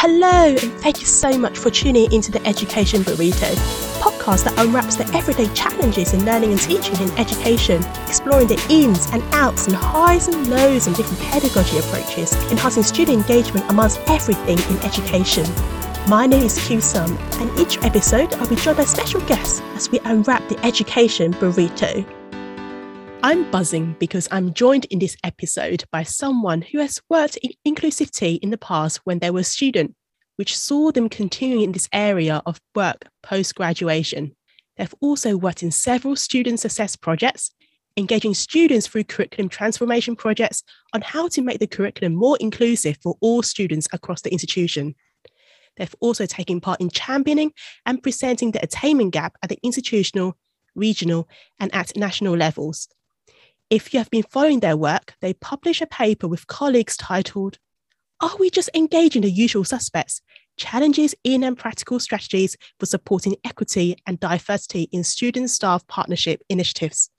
Hello, and thank you so much for tuning into The Education Burrito, a podcast that unwraps the everyday challenges in learning and teaching in education, exploring the ins and outs and highs and lows and different pedagogy approaches, enhancing student engagement amongst everything in education. My name is Q Sum, and each episode I'll be joined by special guests as we unwrap The Education Burrito. I'm buzzing because I'm joined in this episode by someone who has worked in inclusive tea in the past when they were a student, which saw them continuing in this area of work post-graduation. They've also worked in several student success projects, engaging students through curriculum transformation projects on how to make the curriculum more inclusive for all students across the institution. They've also taken part in championing and presenting the attainment gap at the institutional, regional, and at national levels. If you have been following their work, they publish a paper with colleagues titled, Are We Just Engaging the Usual Suspects? Challenges in and Practical Strategies for Supporting Equity and Diversity in Student-Staff Partnership Initiatives,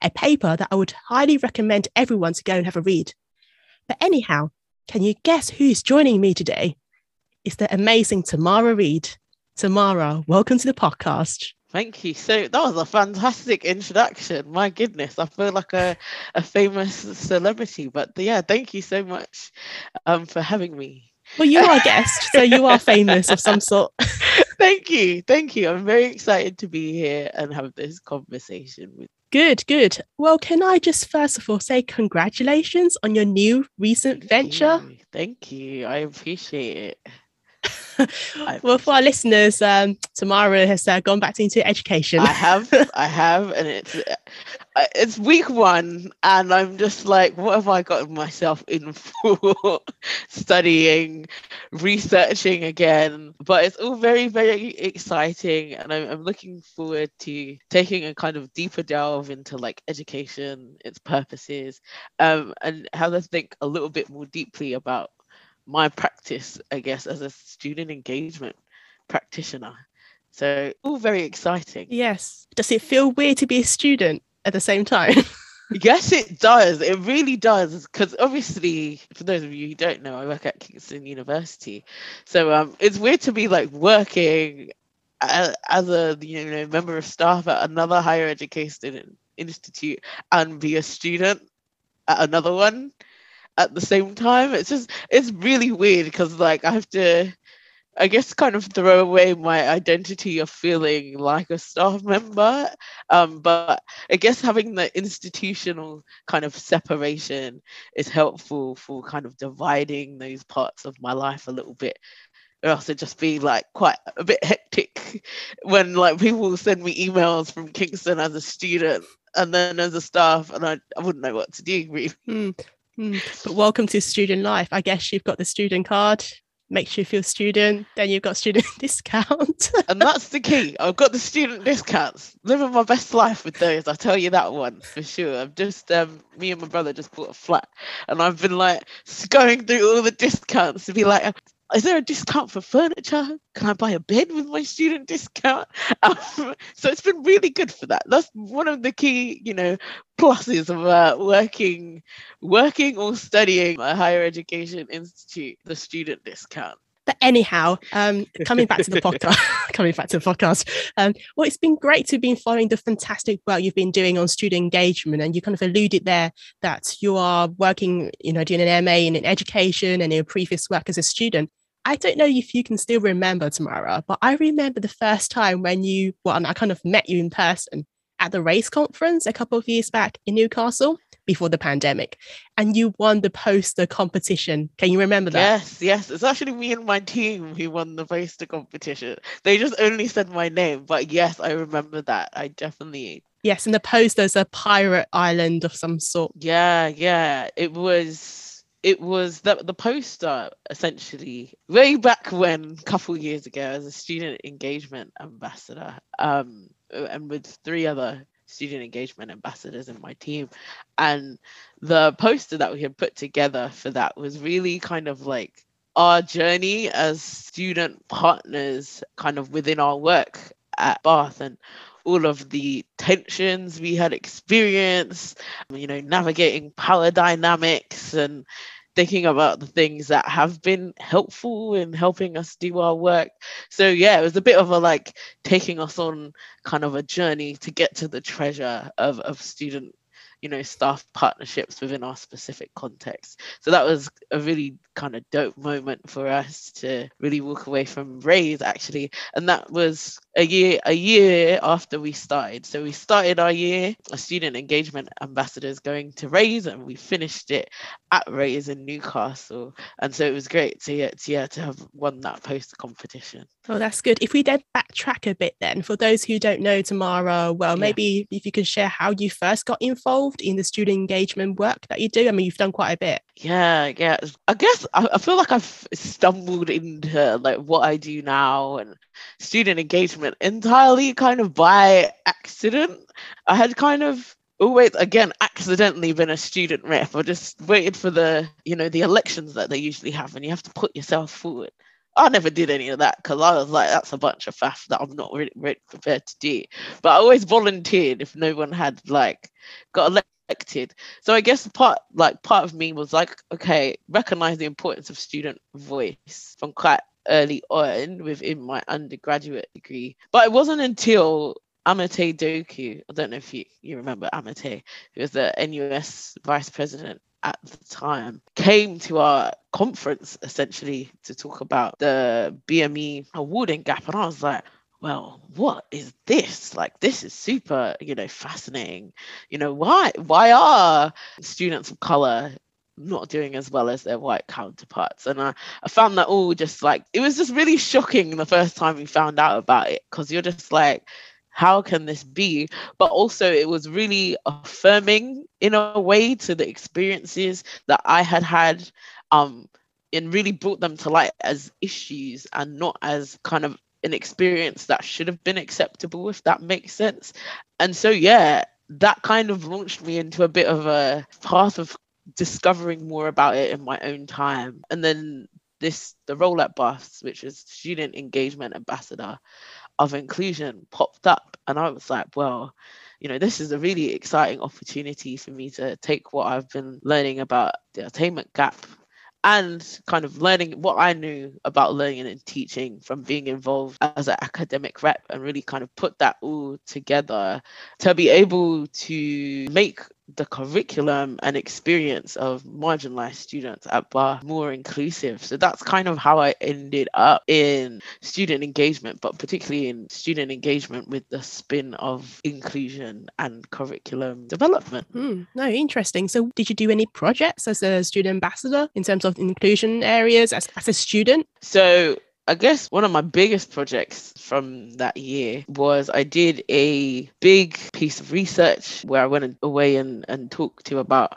a paper that I would highly recommend everyone to go and have a read. But anyhow, can you guess who's joining me today? It's the amazing Tamara Reid. Tamara, welcome to the podcast. Thank you. So that was a fantastic introduction. My goodness, I feel like a famous celebrity. But yeah, thank you so much for having me. Well, you are a guest, so you are famous of some sort. Thank you. I'm very excited to be here and have this conversation with you. Good. Well, can I just first of all say congratulations on your new recent venture? Thank you. I appreciate it. Well, for our listeners, Tamara has gone back into education. I have, and it's week one, and I'm just like, what have I gotten myself in for? Studying, researching again, but it's all very, very exciting, and I'm looking forward to taking a kind of deeper delve into like education, its purposes, and how to think a little bit more deeply about my practice, I guess, as a student engagement practitioner. So all very exciting. Yes. Does it feel weird to be a student at the same time? Yes, it does. It really does. Because obviously, for those of you who don't know, I work at Kingston University. So it's weird to be like working as a member of staff at another higher education institute and be a student at another one at the same time. It's really weird because like I have to, I guess, kind of throw away my identity of feeling like a staff member, but I guess having the institutional kind of separation is helpful for kind of dividing those parts of my life a little bit, or else it'd just be like quite a bit hectic when like people send me emails from Kingston as a student and then as a staff, and I wouldn't know what to do really. But welcome to student life. I guess you've got the student card, makes you feel student, then you've got student discount. And that's the key. I've got the student discounts. Living my best life with those, I'll tell you that one for sure. I've just, me and my brother just bought a flat, and I've been like going through all the discounts to be like, is there a discount for furniture? Can I buy a bed with my student discount? So it's been really good for that. That's one of the key, pluses of working or studying at a higher education institute, the student discount. But anyhow, coming back to the podcast, well, it's been great to be following the fantastic work you've been doing on student engagement. And you kind of alluded there that you are working, doing an MA in education and in your previous work as a student. I don't know if you can still remember, Tamara, but I remember the first time when I kind of met you in person at the RAISE conference a couple of years back in Newcastle, before the pandemic, and you won the poster competition. Can you remember that? Yes. It's actually me and my team who won the poster competition. They just only said my name, but yes, I remember that. I definitely. Yes, and the poster's a pirate island of some sort. Yeah. It was the poster, essentially, way back when, a couple years ago, as a student engagement ambassador, and with three other student engagement ambassadors in my team. And the poster that we had put together for that was really kind of like our journey as student partners kind of within our work at Bath and all of the tensions we had experienced, navigating power dynamics and thinking about the things that have been helpful in helping us do our work. So yeah, it was a bit of a like taking us on kind of a journey to get to the treasure of student, you know, staff partnerships within our specific context. So that was a really kind of dope moment for us to really walk away from RAISE actually. And that was a year after we started. So we started our year as student engagement ambassadors going to RAISE, and we finished it at RAISE in Newcastle. And so it was great to have won that poster competition. Oh, that's good. If we then backtrack a bit then, for those who don't know Tamara, maybe if you can share how you first got involved in the student engagement work that you do. I mean, you've done quite a bit. Yeah. I guess I feel like I've stumbled into like what I do now and student engagement entirely kind of by accident. I had kind of always, again, accidentally been a student rep. I just waited for the elections that they usually have and you have to put yourself forward. I never did any of that because I was like, that's a bunch of faff that I'm not really prepared to do. But I always volunteered if no one had like got elected. So I guess part of me was like, okay, recognize the importance of student voice from quite early on within my undergraduate degree. But it wasn't until Amate Doku, I don't know if you remember Amate, who was the NUS vice president at the time, came to our conference essentially to talk about the BME awarding gap. And I was like, well, what is this? Like, this is super, fascinating. Why are students of color not doing as well as their white counterparts? And I found that all just like, it was just really shocking the first time we found out about it, because you're just like, how can this be? But also it was really affirming in a way to the experiences that I had and really brought them to light as issues and not as kind of an experience that should have been acceptable, if that makes sense. And so, yeah, that kind of launched me into a bit of a path of discovering more about it in my own time. And then the role at Bath, which is Student Engagement Ambassador of Inclusion, popped up, and I was like, well, this is a really exciting opportunity for me to take what I've been learning about the attainment gap and kind of learning what I knew about learning and teaching from being involved as an academic rep and really kind of put that all together to be able to make the curriculum and experience of marginalized students at Bath more inclusive. So that's kind of how I ended up in student engagement, but particularly in student engagement with the spin of inclusion and curriculum development. No, interesting. So did you do any projects as a student ambassador in terms of inclusion areas as a student? So I guess one of my biggest projects from that year was I did a big piece of research where I went away and talked to about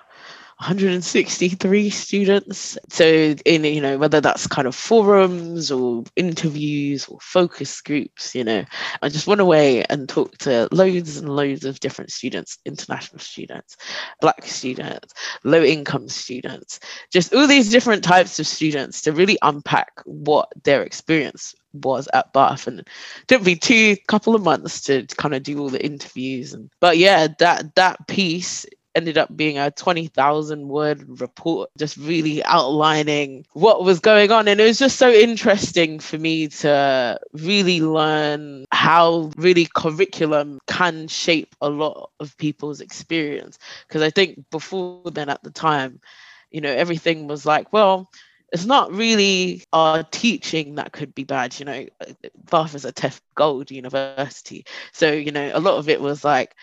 163 students. So in, whether that's kind of forums or interviews or focus groups, I just went away and talked to loads and loads of different students, international students, Black students, low income students, just all these different types of students to really unpack what their experience was at Bath. And it took me couple of months to kind of do all the interviews. But yeah, that piece ended up being a 20,000 word report, just really outlining what was going on. And it was just so interesting for me to really learn how really curriculum can shape a lot of people's experience. Because I think before then at the time, everything was like, well, it's not really our teaching that could be bad. Bath is a TEF Gold university. So, a lot of it was like,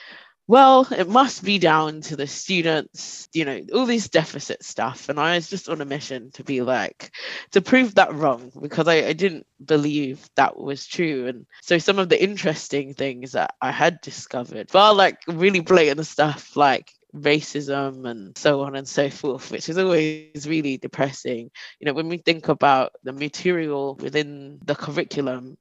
well, it must be down to the students, all these deficit stuff. And I was just on a mission to be like, to prove that wrong, because I didn't believe that was true. And so some of the interesting things that I had discovered were like really blatant stuff like racism and so on and so forth, which is always really depressing. When we think about the material within the curriculum,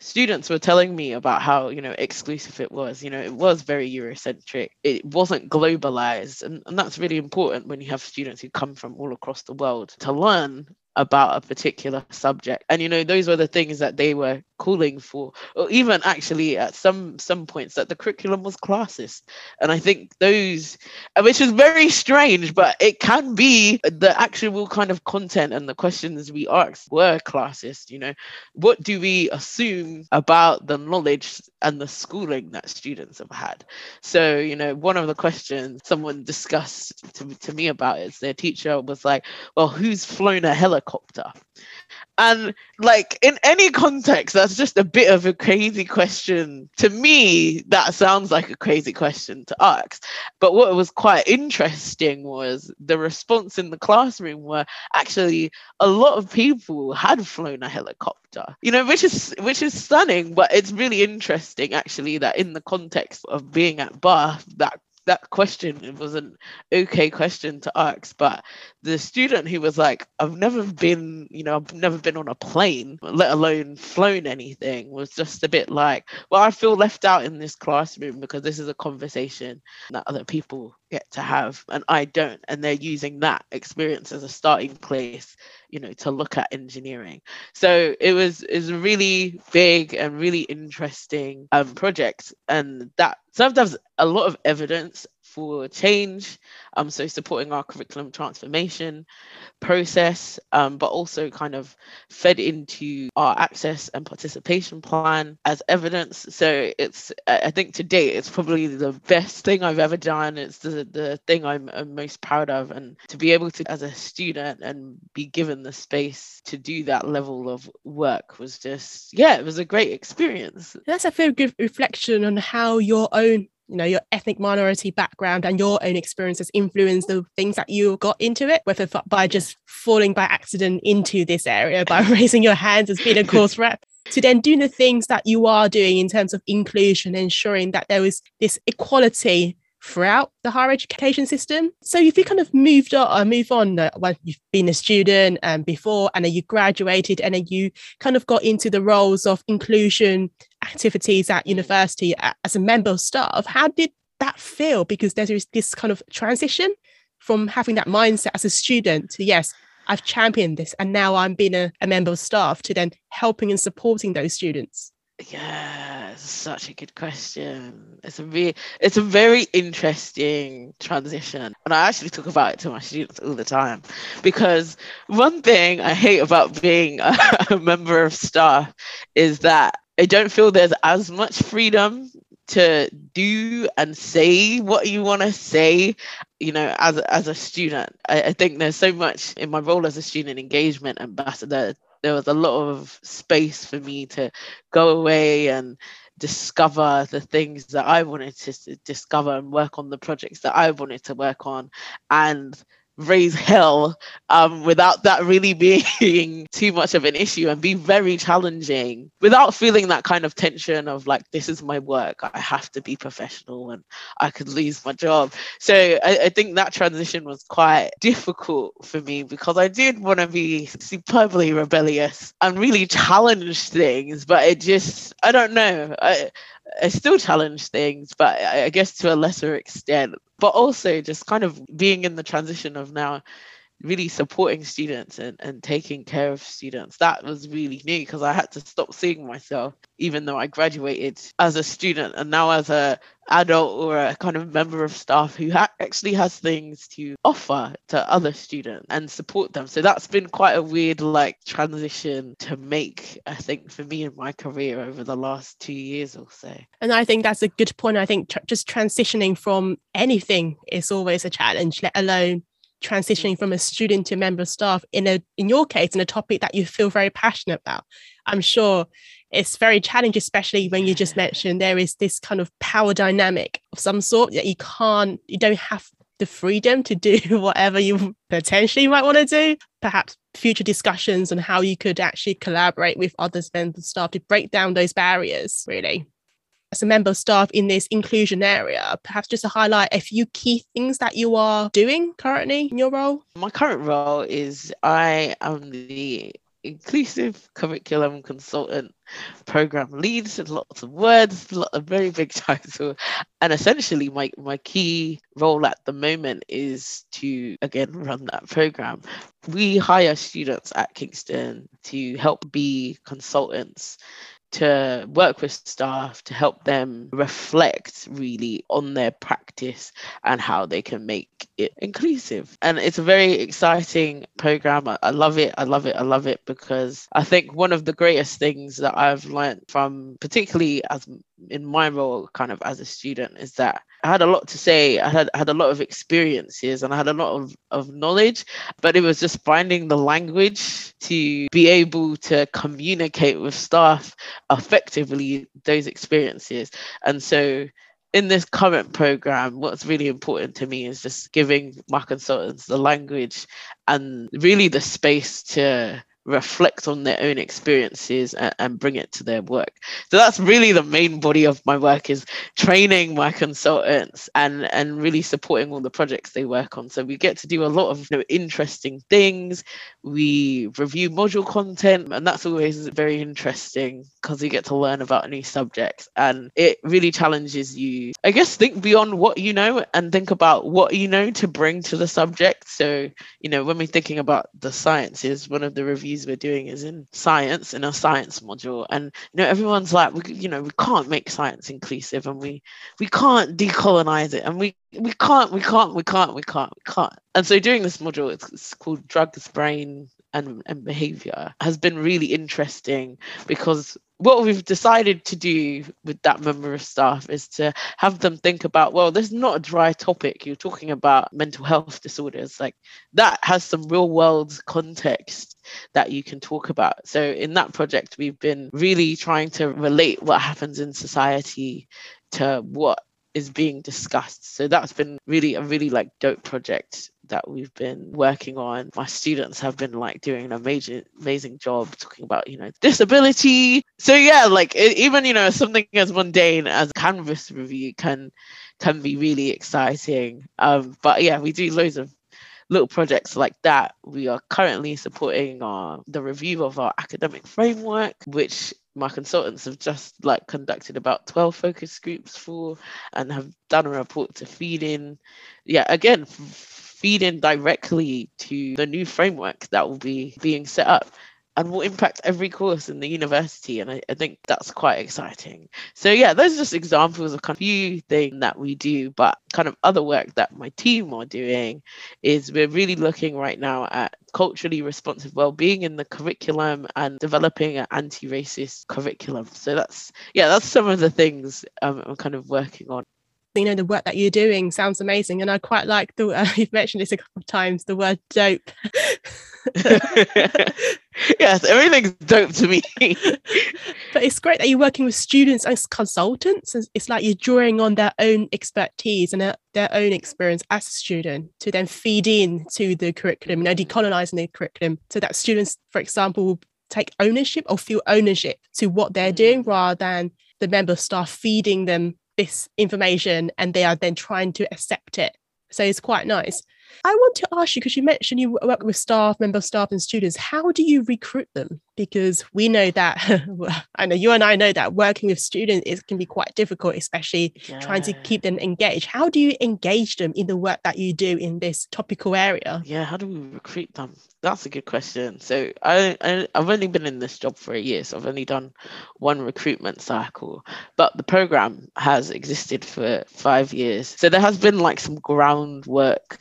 students were telling me about how, exclusive it was. It was very Eurocentric. It wasn't globalized. And that's really important when you have students who come from all across the world to learn about a particular subject. And, those were the things that they were calling for, or even actually at some points that the curriculum was classist. And I think those, which is very strange, but it can be the actual kind of content and the questions we asked were classist. You know, what do we assume about the knowledge and the schooling that students have had? So, you know, one of the questions someone discussed to me about is their teacher was like, well, who's flown a helicopter? And like, in any context, that's just a bit of a crazy question. To me, that sounds like a crazy question to ask. But what was quite interesting was the response in the classroom were actually a lot of people had flown a helicopter, you know, which is stunning. But it's really interesting, actually, that in the context of being at Bath, that question, it was an okay question to ask. But the student who was like, I've never been on a plane, let alone flown anything, was just a bit like, well, I feel left out in this classroom because this is a conversation that other people get to have and I don't. And they're using that experience as a starting place, you know, to look at engineering. So it was a really big and really interesting project, and that served as a lot of evidence for change, so supporting our curriculum transformation process, but also kind of fed into our access and participation plan as evidence. So it's, I think to date, it's probably the best thing I've ever done. It's the thing I'm most proud of, and to be able to, as a student, and be given the space to do that level of work was just, yeah, it was a great experience. That's a very good reflection on how your own, you know, your ethnic minority background and your own experiences influence the things that you got into it, whether by just falling by accident into this area, by raising your hands as being a course rep, to then do the things that you are doing in terms of inclusion, ensuring that there is this equality throughout the higher education system. So if you kind of move on, well, you've been a student before, and then you graduated, and then you kind of got into the roles of inclusion activities at university as a member of staff, how did that feel? Because there is this kind of transition from having that mindset as a student to, yes, I've championed this and now I'm being a member of staff, to then helping and supporting those students. Yeah, such a good question. It's a very interesting transition, and I actually talk about it to my students all the time, because one thing I hate about being a member of staff is that I don't feel there's as much freedom to do and say what you want to say, you know, as a student. I think there's so much in my role as a student engagement ambassador. There was a lot of space for me to go away and discover the things that I wanted to discover and work on the projects that I wanted to work on and raise hell without that really being too much of an issue, and be very challenging without feeling that kind of tension of like, this is my work, I have to be professional and I could lose my job. So I think that transition was quite difficult for me, because I did want to be superbly rebellious and really challenge things, but it just, I don't know, I still challenge things, but I guess to a lesser extent. But also just kind of being in the transition of now really supporting students and taking care of students. That was really new, because I had to stop seeing myself, even though I graduated as a student, and now as a adult or a kind of member of staff who actually has things to offer to other students and support them. So that's been quite a weird transition to make, I think, for me in my career over the last 2 years or so. And I think that's a good point. I think just transitioning from anything is always a challenge, let alone transitioning from a student to a member of staff in your case in a topic that you feel very passionate about. I'm sure it's very challenging, especially when you just mentioned there is this kind of power dynamic of some sort, that you don't have the freedom to do whatever you potentially might want to do. Perhaps future discussions on how you could actually collaborate with other members of staff to break down those barriers, really. As a member of staff in this inclusion area, perhaps just to highlight a few key things that you are doing currently in your role. My current role is I am the Inclusive Curriculum Consultant Program Leads, and lots of words, a very big title. And essentially my key role at the moment is to, again, run that program. We hire students at Kingston to help be consultants to work with staff to help them reflect really on their practice and how they can make it inclusive. And it's a very exciting program. I love it because I think one of the greatest things that I've learned from, particularly as in my role kind of as a student, is that I had a lot to say. I had a lot of experiences and I had a lot of knowledge, but it was just finding the language to be able to communicate with staff effectively those experiences. And so in this current program, what's really important to me is just giving my consultants the language and really the space to reflect on their own experiences and bring it to their work. So that's really the main body of my work, is training my consultants and really supporting all the projects they work on. So we get to do a lot of, you know, interesting things. We review module content, and that's always very interesting because you get to learn about new subjects, and it really challenges you, I guess, think beyond what you know and think about what you know to bring to the subject. So, you know, when we're thinking about the sciences, one of the reviews we're doing is in science, in our science module, and, you know, everyone's like, we can't make science inclusive, and we can't decolonize it, and we can't. And so doing this module, it's called Drugs, Brain and Behavior, has been really interesting, because what we've decided to do with that member of staff is to have them think about, well, this is not a dry topic. You're talking about mental health disorders. Like, that has some real world context that you can talk about. So in that project, we've been really trying to relate what happens in society to what is being discussed. So that's been really like dope project that we've been working on. My students have been like doing an amazing job talking about, you know, disability. So yeah, like even, you know, something as mundane as Canvas review can be really exciting. But yeah, we do loads of little projects like that. We are currently supporting the review of our academic framework, which my consultants have just like conducted about 12 focus groups for, and have done a report to feed in directly to the new framework that will be being set up and will impact every course in the university. And I think that's quite exciting. So yeah, those are just examples of kind of few things that we do, but kind of other work that my team are doing is we're really looking right now at culturally responsive wellbeing in the curriculum and developing an anti-racist curriculum. So that's some of the things I'm kind of working on. You know, the work that you're doing sounds amazing, and I quite like the you've mentioned this a couple of times, the word dope. Yes, everything's dope to me. But it's great that you're working with students as consultants. It's like you're drawing on their own expertise and their own experience as a student to then feed in to the curriculum, you know, decolonizing the curriculum, so that students, for example, will take ownership or feel ownership to what they're doing, rather than the member of staff feeding them this information and they are then trying to accept it. So it's quite nice. I want to ask you, because you mentioned you work with staff, member of staff and students, how do you recruit them? Because we know that, I know you and I know that working with students can be quite difficult, especially trying to keep them engaged. How do you engage them in the work that you do in this topical area? Yeah, how do we recruit them? That's a good question. So I've only been in this job for a year, so I've only done one recruitment cycle, but the program has existed for 5 years. So there has been like some groundwork,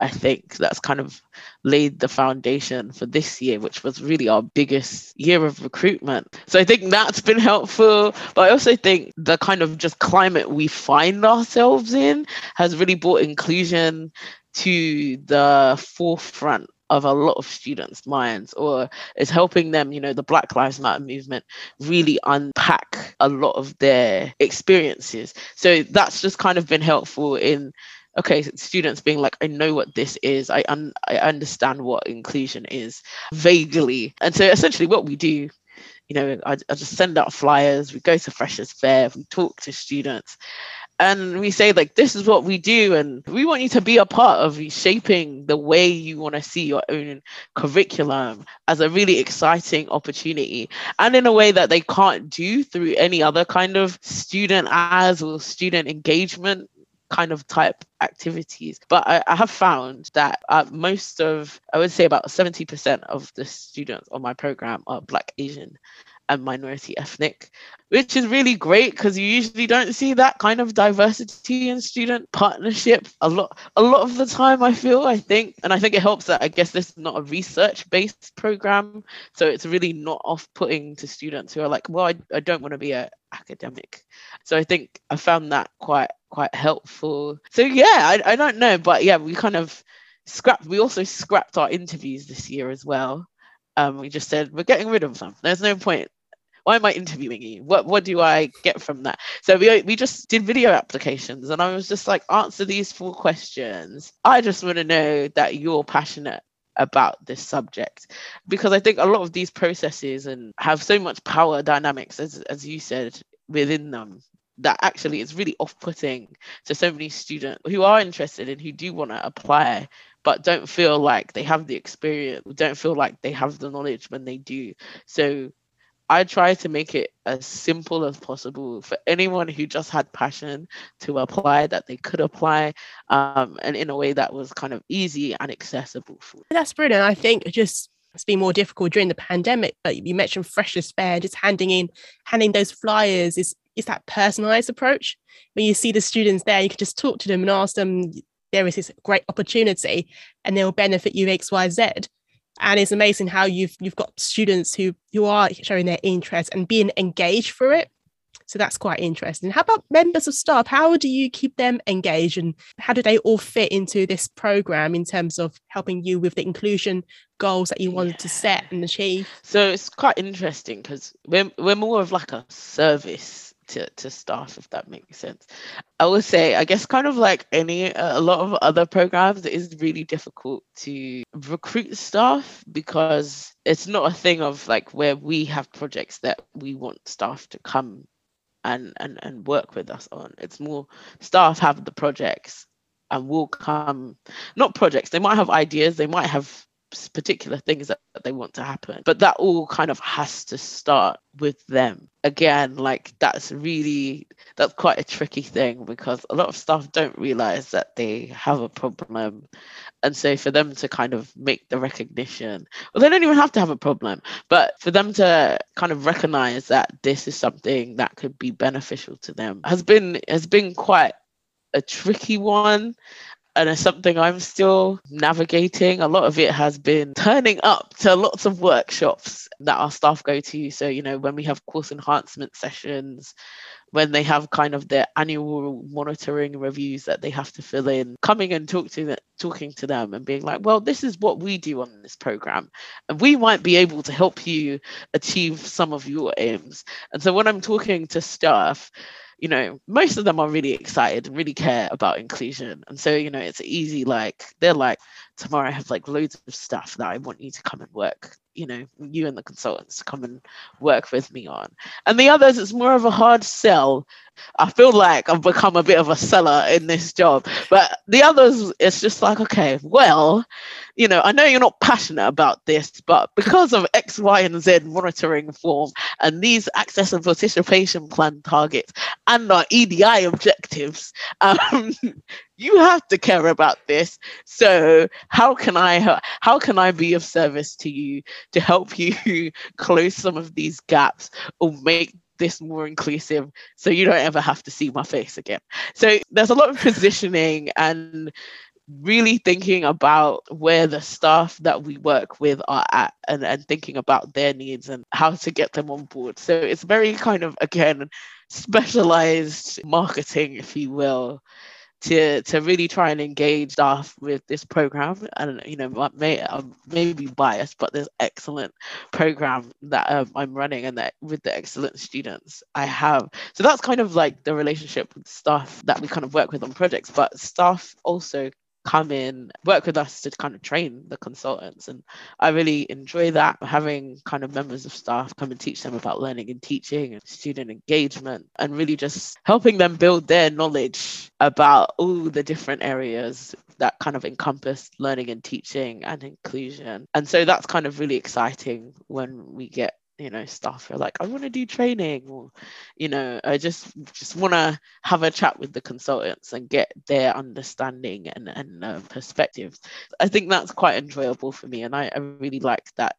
I think, that's kind of laid the foundation for this year, which was really our biggest year of recruitment. So I think that's been helpful. But I also think the kind of just climate we find ourselves in has really brought inclusion to the forefront of a lot of students' minds, or is helping them, you know, the Black Lives Matter movement really unpack a lot of their experiences. So that's just kind of been helpful in, okay, students being like, I know what this is. I understand what inclusion is vaguely. And so essentially what we do, you know, I just send out flyers, we go to Freshers Fair, we talk to students, and we say like, this is what we do, and we want you to be a part of shaping the way you want to see your own curriculum as a really exciting opportunity, and in a way that they can't do through any other kind of student as or student engagement kind of type activities. But I have found that most of, I would say about 70% of the students on my program are Black, Asian and minority ethnic, which is really great because you usually don't see that kind of diversity in student partnership a lot of the time, I think. And I think it helps that, I guess, this is not a research-based program. So it's really not off-putting to students who are like, well, I don't want to be an academic. So I think I found that quite helpful. So yeah, I don't know. But yeah, we also scrapped our interviews this year as well. We just said, we're getting rid of them. There's no point. Why am I interviewing you? What do I get from that? So we just did video applications, and I was just like, answer these 4 questions. I just want to know that you're passionate about this subject, because I think a lot of these processes and have so much power dynamics, as you said, within them, that actually is really off-putting to so many students who are interested and who do want to apply, but don't feel like they have the experience, don't feel like they have the knowledge when they do. So I try to make it as simple as possible for anyone who just had passion to apply, that they could apply, and in a way that was kind of easy and accessible for them. That's brilliant. I think just it's been more difficult during the pandemic, but you mentioned Freshers' Fair, just handing those flyers is that personalised approach. When you see the students there, you can just talk to them and ask them, there is this great opportunity and they'll benefit you X, Y, Z. And it's amazing how you've got students who are showing their interest and being engaged for it. So that's quite interesting. How about members of staff? How do you keep them engaged, and how do they all fit into this program in terms of helping you with the inclusion goals that you wanted to set and achieve? So it's quite interesting because we're more of like a service to staff, if that makes sense. I would say, I guess, kind of like a lot of other programs, it is really difficult to recruit staff because it's not a thing of like where we have projects that we want staff to come and work with us on. It's more staff have the projects and will come, not projects, they might have ideas, they might have particular things that they want to happen, but that all kind of has to start with them. Again, like that's quite a tricky thing because a lot of staff don't realize that they have a problem, and so for them to kind of make the recognition, well, they don't even have to have a problem, but for them to kind of recognize that this is something that could be beneficial to them has been quite a tricky one. And it's something I'm still navigating. A lot of it has been turning up to lots of workshops that our staff go to. So, when we have course enhancement sessions, when they have kind of their annual monitoring reviews that they have to fill in, coming and talking to them and being like, well, this is what we do on this program, and we might be able to help you achieve some of your aims. And so when I'm talking to staff, most of them are really excited and really care about inclusion. And so, it's easy, like, they're like, tomorrow I have like loads of stuff that I want you to come and work, you and the consultants to come and work with me on. And the others, it's more of a hard sell. I feel like I've become a bit of a seller in this job. But the others, it's just like, okay, well, I know you're not passionate about this, but because of X, Y, and Z monitoring form and these access and participation plan targets and our EDI objectives, you have to care about this. So how can I be of service to you to help you close some of these gaps or make this more inclusive so you don't ever have to see my face again? So there's a lot of positioning and really thinking about where the staff that we work with are at and thinking about their needs and how to get them on board. So it's very kind of, again, specialized marketing, if you will, to really try and engage staff with this program. And I may be biased, but this excellent program that I'm running and that with the excellent students I have. So that's kind of like the relationship with staff that we kind of work with on projects, but staff also come in, work with us to kind of train the consultants. And I really enjoy that, having kind of members of staff come and teach them about learning and teaching and student engagement, and really just helping them build their knowledge about all the different areas that kind of encompass learning and teaching and inclusion. And so that's kind of really exciting when we get staff are like, I want to do training, or I just want to have a chat with the consultants and get their understanding and perspectives. I think that's quite enjoyable for me, and I really like that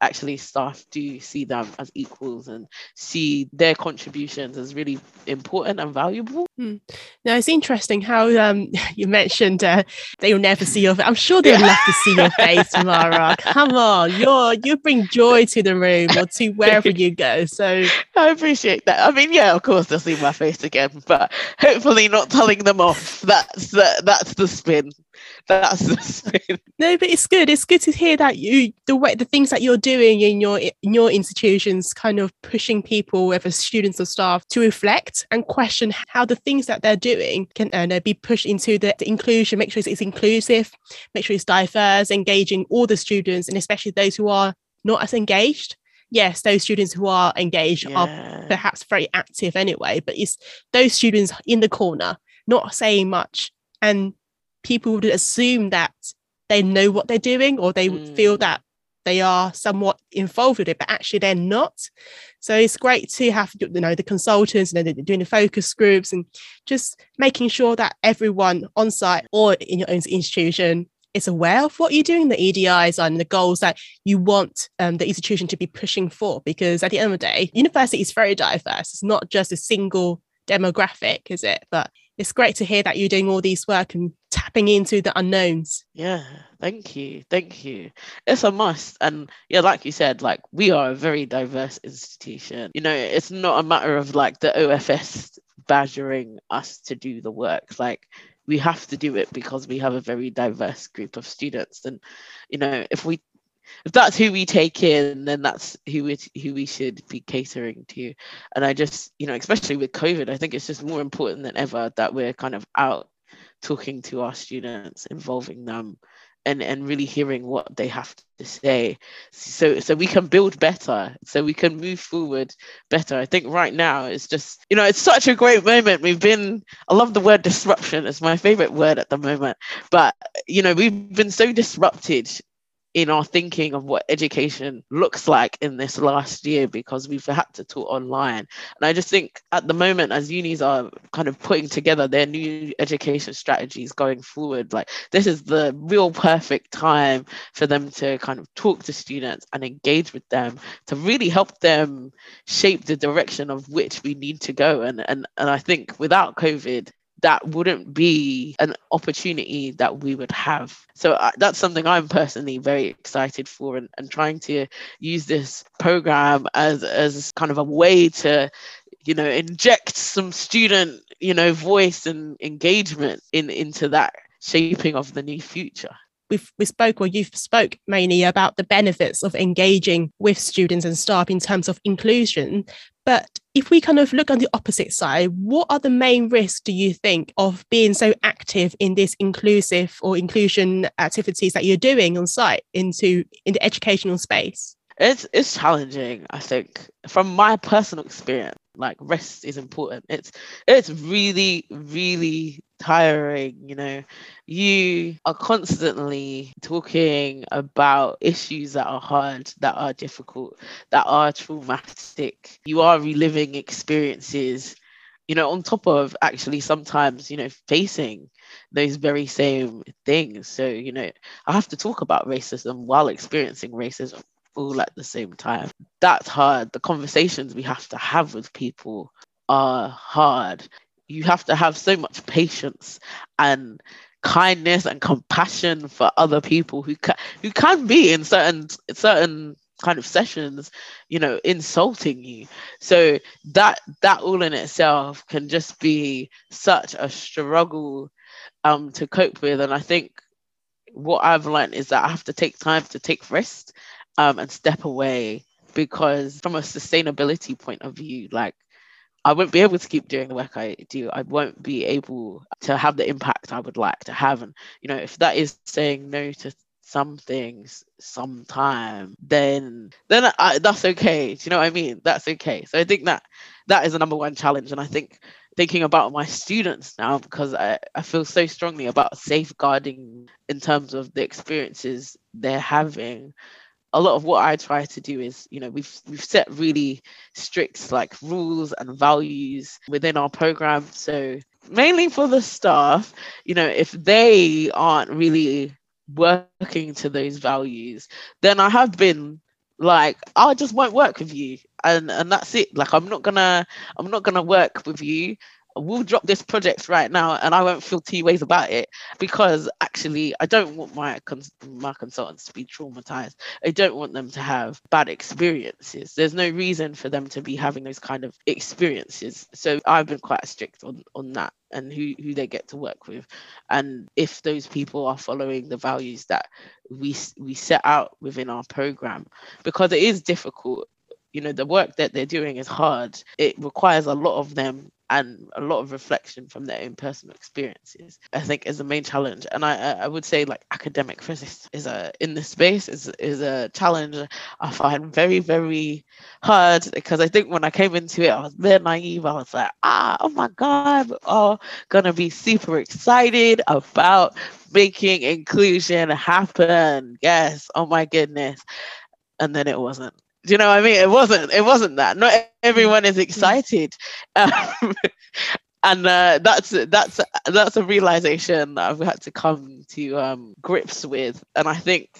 actually staff do see them as equals and see their contributions as really important and valuable. Now, it's interesting how you mentioned they'll never see your face. I'm sure they'd love to see your face, Tamara. Come on, you bring joy to the room or to wherever you go. So I appreciate that. I mean, yeah, of course they'll see my face again, but hopefully not telling them off. That's the spin. No, but it's good to hear that the things that you're doing in your institutions kind of pushing people, whether students or staff, to reflect and question how the things that they're doing can be pushed into the inclusion, make sure it's inclusive, make sure it's diverse, engaging all the students, and especially those who are not as engaged. Yes, those students who are engaged are perhaps very active anyway, but it's those students in the corner not saying much, and people would assume that they know what they're doing, or they would feel that they are somewhat involved with it, but actually they're not. So it's great to have the consultants and doing the focus groups and just making sure that everyone on site or in your own institution is aware of what you're doing, the EDIs and the goals that you want the institution to be pushing for. Because at the end of the day, university is very diverse. It's not just a single demographic, is it? But it's great to hear that you're doing all these work and tapping into the unknowns. Yeah, thank you. It's a must. And yeah, like you said, like, we are a very diverse institution. It's not a matter of like the OFS badgering us to do the work. Like, we have to do it because we have a very diverse group of students. And if that's who we take in, then that's who we should be catering to. And I just, especially with COVID, I think it's just more important than ever that we're kind of out talking to our students, involving them, and really hearing what they have to say, so we can build better, so we can move forward better. I think right now it's just, it's such a great moment. I love the word disruption. It's my favorite word at the moment. But, we've been so disrupted in our thinking of what education looks like in this last year, because we've had to talk online. And I just think at the moment, as unis are kind of putting together their new education strategies going forward, like, this is the real perfect time for them to kind of talk to students and engage with them to really help them shape the direction of which we need to go. And I think without COVID, that wouldn't be an opportunity that we would have. So that's something I'm personally very excited for, and trying to use this program as kind of a way to, inject some student, voice and engagement into that shaping of the new future. You've spoke mainly about the benefits of engaging with students and staff in terms of inclusion. But if we kind of look on the opposite side, what are the main risks, do you think, of being so active in this inclusive or inclusion activities that you're doing on site in the educational space? It's challenging, I think. From my personal experience, like, rest is important. It's really, really tiring. You are constantly talking about issues that are hard, that are difficult, that are traumatic. You are reliving experiences, on top of actually sometimes, facing those very same things. So, I have to talk about racism while experiencing racism all at the same time. That's hard. The conversations we have to have with people are hard. You have to have so much patience and kindness and compassion for other people who can be in certain kind of sessions, insulting you. So that all in itself can just be such a struggle to cope with. And I think what I've learned is that I have to take time to take rest and step away, because from a sustainability point of view, like, I won't be able to keep doing the work I do. I won't be able to have the impact I would like to have. And, if that is saying no to some things sometime, then that's okay. Do you know what I mean? That's okay. So I think that is the number one challenge. And I think thinking about my students now, because I feel so strongly about safeguarding in terms of the experiences they're having. A lot of what I try to do is, we've set really strict like rules and values within our program. So mainly for the staff, if they aren't really working to those values, then I have been Like, I just won't work with you, and that's it. Like, I'm not gonna work with you. We'll drop this project right now, and I won't feel two ways about it, because actually I don't want my consultants to be traumatized. I don't want them to have bad experiences. There's no reason for them to be having those kind of experiences. So I've been quite strict on that and who they get to work with. And if those people are following the values that we set out within our program, because it is difficult, you know, the work that they're doing is hard. It requires a lot of them and a lot of reflection from their own personal experiences, I think, is the main challenge. And I would say, like, academic physics in this space is a challenge I find very, very hard, because I think when I came into it, I was very naive. I was like, oh my God, we're all gonna be super excited about making inclusion happen. Yes, oh my goodness. And then it wasn't. Do you know what I mean? It wasn't that. Not everyone is excited. And that's a realization that I've had to come to grips with. And I think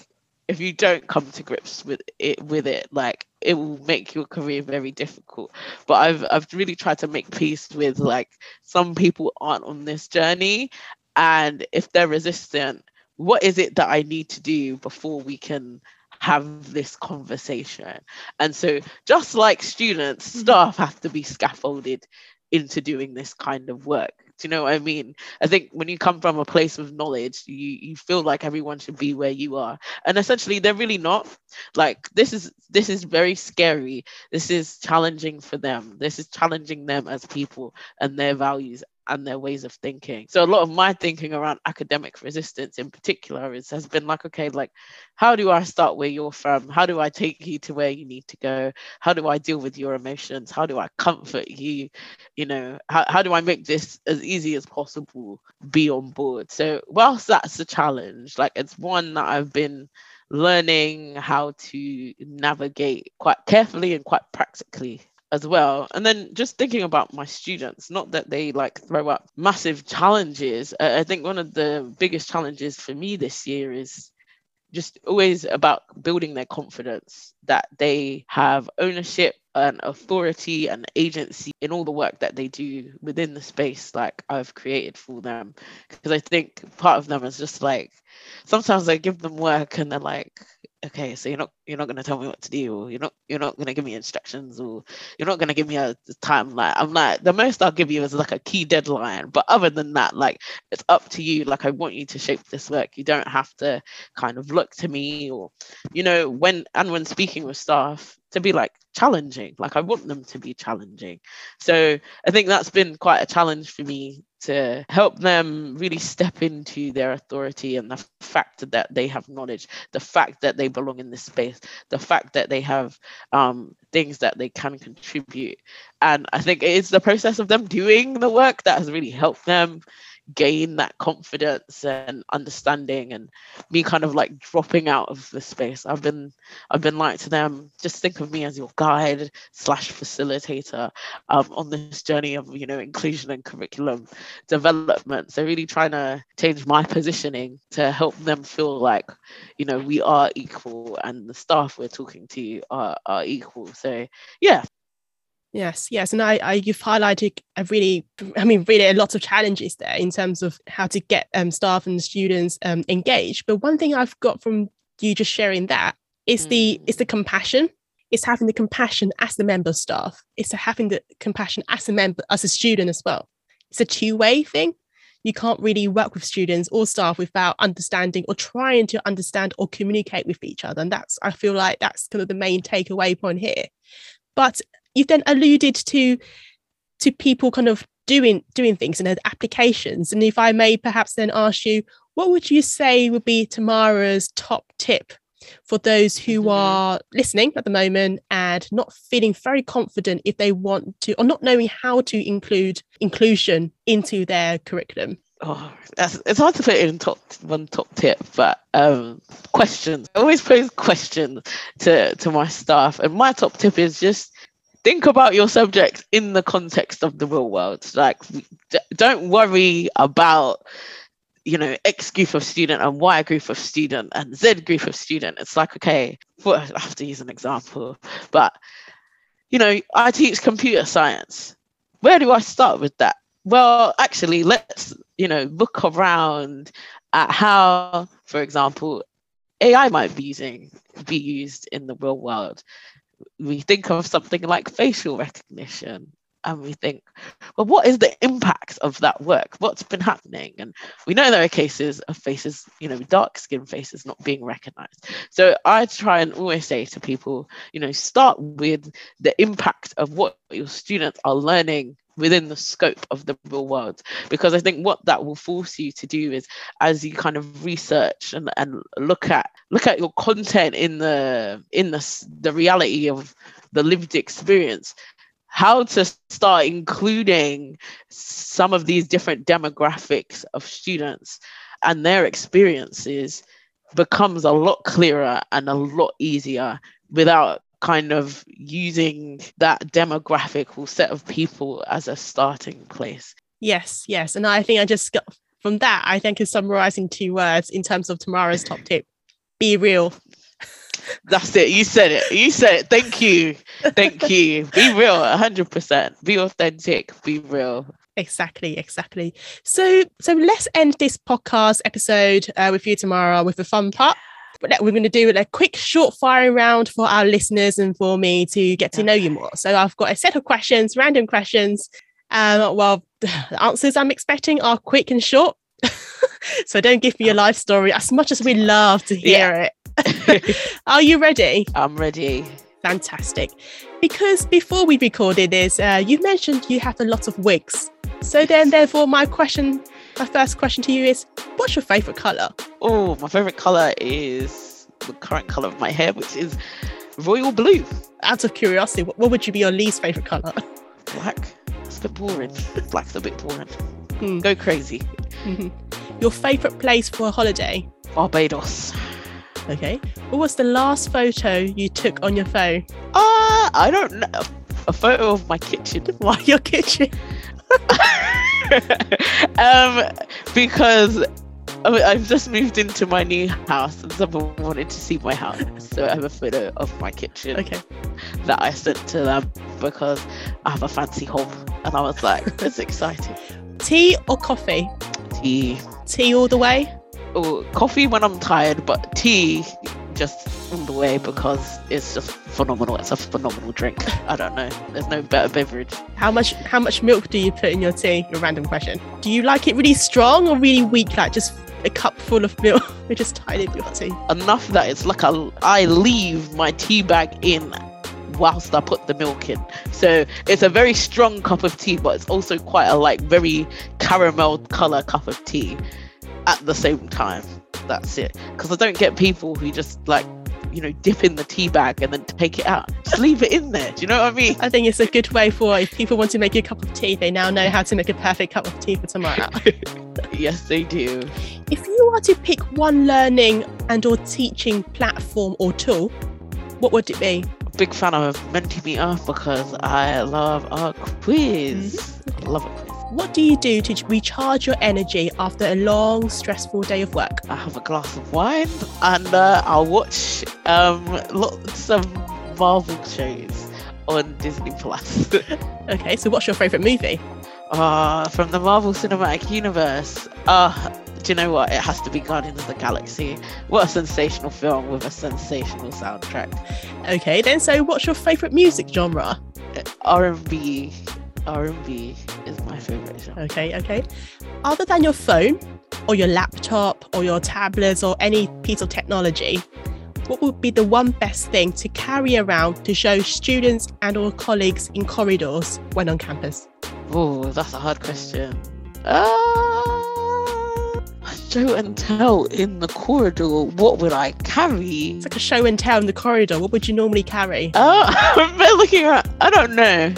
if you don't come to grips with it, like, it will make your career very difficult. But I've really tried to make peace with, like, some people aren't on this journey, and if they're resistant, what is it that I need to do before we can have this conversation? And so, just like students, staff have to be scaffolded into doing this kind of work. Do you know what I mean? I think when you come from a place of knowledge, you feel like everyone should be where you are, and essentially they're really not. Like, this is very scary. This is challenging for them. This is challenging them as people and their values and their ways of thinking. So a lot of my thinking around academic resistance in particular has been like, okay, like, how do I start where you're from? How do I take you to where you need to go? How do I deal with your emotions? How do I comfort you? You know, how do I make this as easy as possible? Be on board. So whilst that's a challenge, like, it's one that I've been learning how to navigate quite carefully and quite practically as well. And then just thinking about my students, not that they, like, throw up massive challenges. I think one of the biggest challenges for me this year is just always about building their confidence that they have ownership and authority and agency in all the work that they do within the space like I've created for them. Because I think part of them is just like, sometimes I give them work and they're like, okay, so you're not going to tell me what to do, or you're not going to give me instructions, or you're not going to give me a timeline. I'm like, the most I'll give you is like a key deadline, but other than that, like, it's up to you. Like, I want you to shape this work. You don't have to kind of look to me, or, you know, when speaking with staff, to be like challenging. Like, I want them to be challenging. So I think that's been quite a challenge for me, to help them really step into their authority and the fact that they have knowledge, the fact that they belong in this space, the fact that they have things that they can contribute. And I think it's the process of them doing the work that has really helped them gain that confidence and understanding, and me kind of like dropping out of the space. I've been like to them, just think of me as your guide / facilitator on this journey of, you know, inclusion and curriculum development. So really trying to change my positioning to help them feel like, you know, we are equal, and the staff we're talking to are equal. So yeah. Yes. And you've highlighted really a lot of challenges there in terms of how to get staff and students engaged. But one thing I've got from you just sharing that is the compassion. It's having the compassion as the member of staff. It's having the compassion as a member, as a student as well. It's a two-way thing. You can't really work with students or staff without understanding or trying to understand or communicate with each other. And I feel like that's kind of the main takeaway point here. But you've then alluded to people kind of doing things and applications. And if I may perhaps then ask you, what would you say would be Tamara's top tip for those who are listening at the moment and not feeling very confident if they want to, or not knowing how to include inclusion into their curriculum? Oh, it's hard to put it in top tip, but questions. I always pose questions to my staff. And my top tip is just, think about your subject in the context of the real world. Like, don't worry about you know, X group of student and Y group of student and Z group of student. It's like, okay, well, I have to use an example, but, you know, I teach computer science. Where do I start with that? Well, actually, let's, you know, look around at how, for example, AI might be used in the real world. We think of something like facial recognition, and we think, well, what is the impact of that work? What's been happening? And we know there are cases of faces, you know, dark-skinned faces not being recognized. So I try and always say to people, you know, start with the impact of what your students are learning within the scope of the real world, because I think what that will force you to do is, as you kind of research and look at your content in the reality of the lived experience, how to start including some of these different demographics of students and their experiences becomes a lot clearer and a lot easier without kind of using that demographic or set of people as a starting place. Yes. And I think I just got from that, I think is summarizing two words in terms of Tamara's top tip: be real. That's it. You said it. Thank you. Be real, 100%. Be authentic. Be real. Exactly. So let's end this podcast episode with you, Tamara, with the fun part. But we're going to do a quick short firing round for our listeners and for me to get to know you more. So I've got a set of questions, random questions. Well, the answers I'm expecting are quick and short. So don't give me your life story, as much as we love to hear it. Are you ready? I'm ready. Fantastic. Because before we recorded this, you mentioned you had a lot of wigs. So then, therefore, my first question to you is, what's your favourite colour? Oh, my favourite colour is the current colour of my hair, which is royal blue. Out of curiosity, what would you be your least favourite colour? Black. It's a bit boring. Black's a bit boring. Go crazy. Mm-hmm. Your favourite place for a holiday? Barbados. Okay. What was the last photo you took on your phone? I don't know. A photo of my kitchen. Why your kitchen? Because I've just moved into my new house and someone wanted to see my house, so I have a photo of my kitchen that I sent to them because I have a fancy home, and I was like, that's exciting. Tea or coffee? Tea all the way? Oh, coffee when I'm tired, but tea just all the way because it's just phenomenal. It's a phenomenal drink. I don't know. There's no better beverage. How much milk do you put in your tea? A random question. Do you like it really strong or really weak? Like just a cup full of milk, which is tiny in your tea. Enough that it's like I leave my tea bag in whilst I put the milk in. So it's a very strong cup of tea, but it's also quite a very caramel colour cup of tea at the same time. That's it, because I don't get people who just dip in the tea bag and then take it out. Just leave it in there. Do you know what I mean? I think it's a good way for, if people want to make a cup of tea, they now know how to make a perfect cup of tea for tomorrow. Yes, they do. If you were to pick one learning and or teaching platform or tool, what would it be? Big fan of Mentimeter because I love our quiz. Mm-hmm. I love a quiz. What do you do to recharge your energy after a long, stressful day of work? I have a glass of wine and I'll watch lots of Marvel shows on Disney+. Okay, so what's your favourite movie? From the Marvel Cinematic Universe. Do you know what? It has to be Guardians of the Galaxy. What a sensational film with a sensational soundtrack. Okay, then, so what's your favourite music genre? R&B is my favourite genre. Okay. Other than your phone or your laptop or your tablets or any piece of technology, what would be the one best thing to carry around to show students and or colleagues in corridors when on campus? Oh, that's a hard question. Show and tell in the corridor, what would I carry? It's like a show and tell in the corridor. What would you normally carry? I'm looking at, I don't know.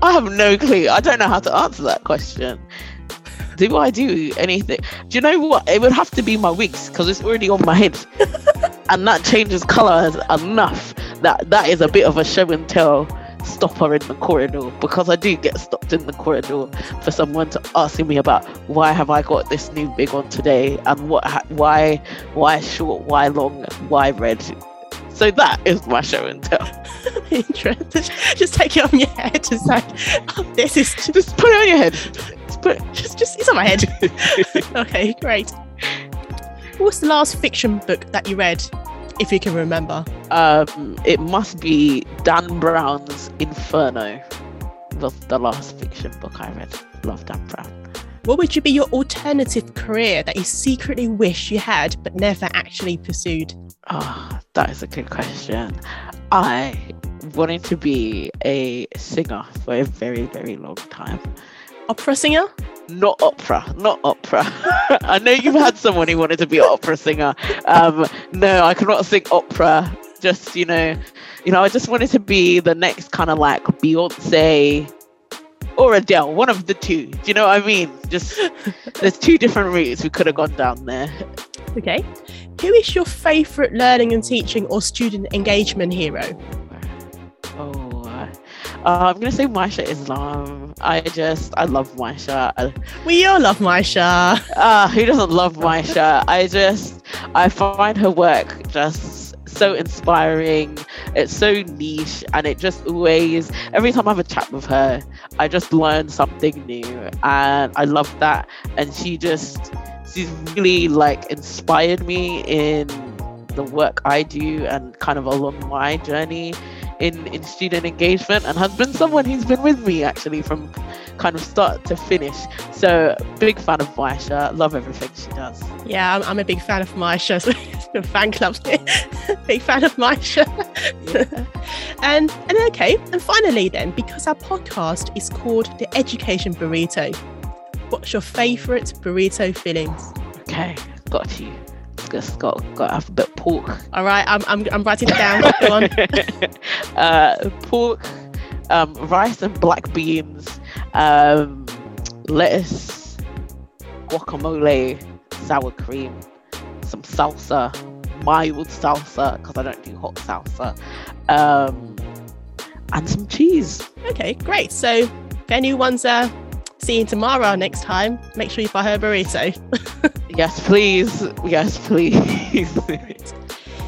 I have no clue. I don't know how to answer that question. Do I do anything? Do you know what? It would have to be my wigs because it's already on my head. And that changes colours enough that is a bit of a show and tell stop her in the corridor, because I do get stopped in the corridor for someone to asking me about why have I got this new big on today, and why short, why long, why red. So that is my show and tell. Interesting. Just take it on your head. Just like, oh, this is just put it on your head. Just it's on my head. Okay, great. What's the last fiction book that you read, if you can remember? It must be Dan Brown's Inferno. Was the last fiction book I read. Love Dan Brown. What would you be your alternative career that you secretly wish you had but never actually pursued? Oh, that is a good question. I wanted to be a singer for a very, very long time. Opera singer? Not opera. I know you've had someone who wanted to be an opera singer. No, I cannot sing opera. Just, I just wanted to be the next kind of like Beyoncé or Adele, one of the two. Do you know what I mean? Just there's two different routes we could have gone down there. Okay. Who is your favourite learning and teaching or student engagement hero? I'm going to say Maisha Islam. I love Maisha. We all love Maisha. Who doesn't love Maisha? I find her work just so inspiring. It's so niche, and it just always, every time I have a chat with her, I just learn something new, and I love that. And she's really like inspired me in the work I do and kind of along my journey in student engagement, and has been someone who's been with me actually from kind of start to finish. So big fan of Maisha, love everything she does. Yeah, I'm a big fan of Maisha. The fan club's here. Big fan of Maisha. Yeah. And finally then, because our podcast is called The Education Burrito, what's your favourite burrito fillings? Okay, got you. Got to have a bit of pork. All right, I'm writing it down. Go on. Pork, rice and black beans, lettuce, guacamole, sour cream, some salsa, mild salsa because I don't do hot salsa, and some cheese. Okay, great. So if anyone's seeing Tamara next time, make sure you buy her a burrito. Yes please.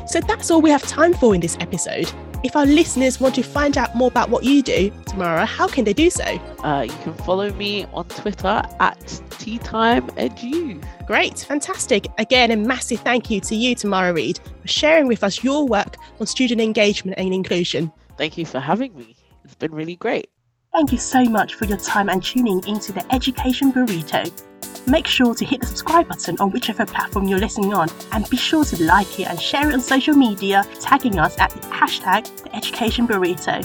So that's all we have time for in this episode. If our listeners want to find out more about what you do, Tamara, how can they do so? You can follow me on Twitter at TTimeEdu. Great, fantastic. Again, a massive thank you to you, Tamara Reid, for sharing with us your work on student engagement and inclusion. Thank you for having me. It's been really great. Thank you so much for your time and tuning into The Education Burrito. Make sure to hit the subscribe button on whichever platform you're listening on, and be sure to like it and share it on social media, tagging us at the hashtag #TheEducationBurrito.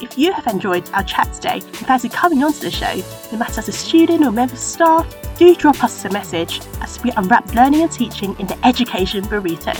If you have enjoyed our chat today and fancy coming onto the show, no matter as a student or member of staff, do drop us a message as we unwrap learning and teaching in The Education Burrito.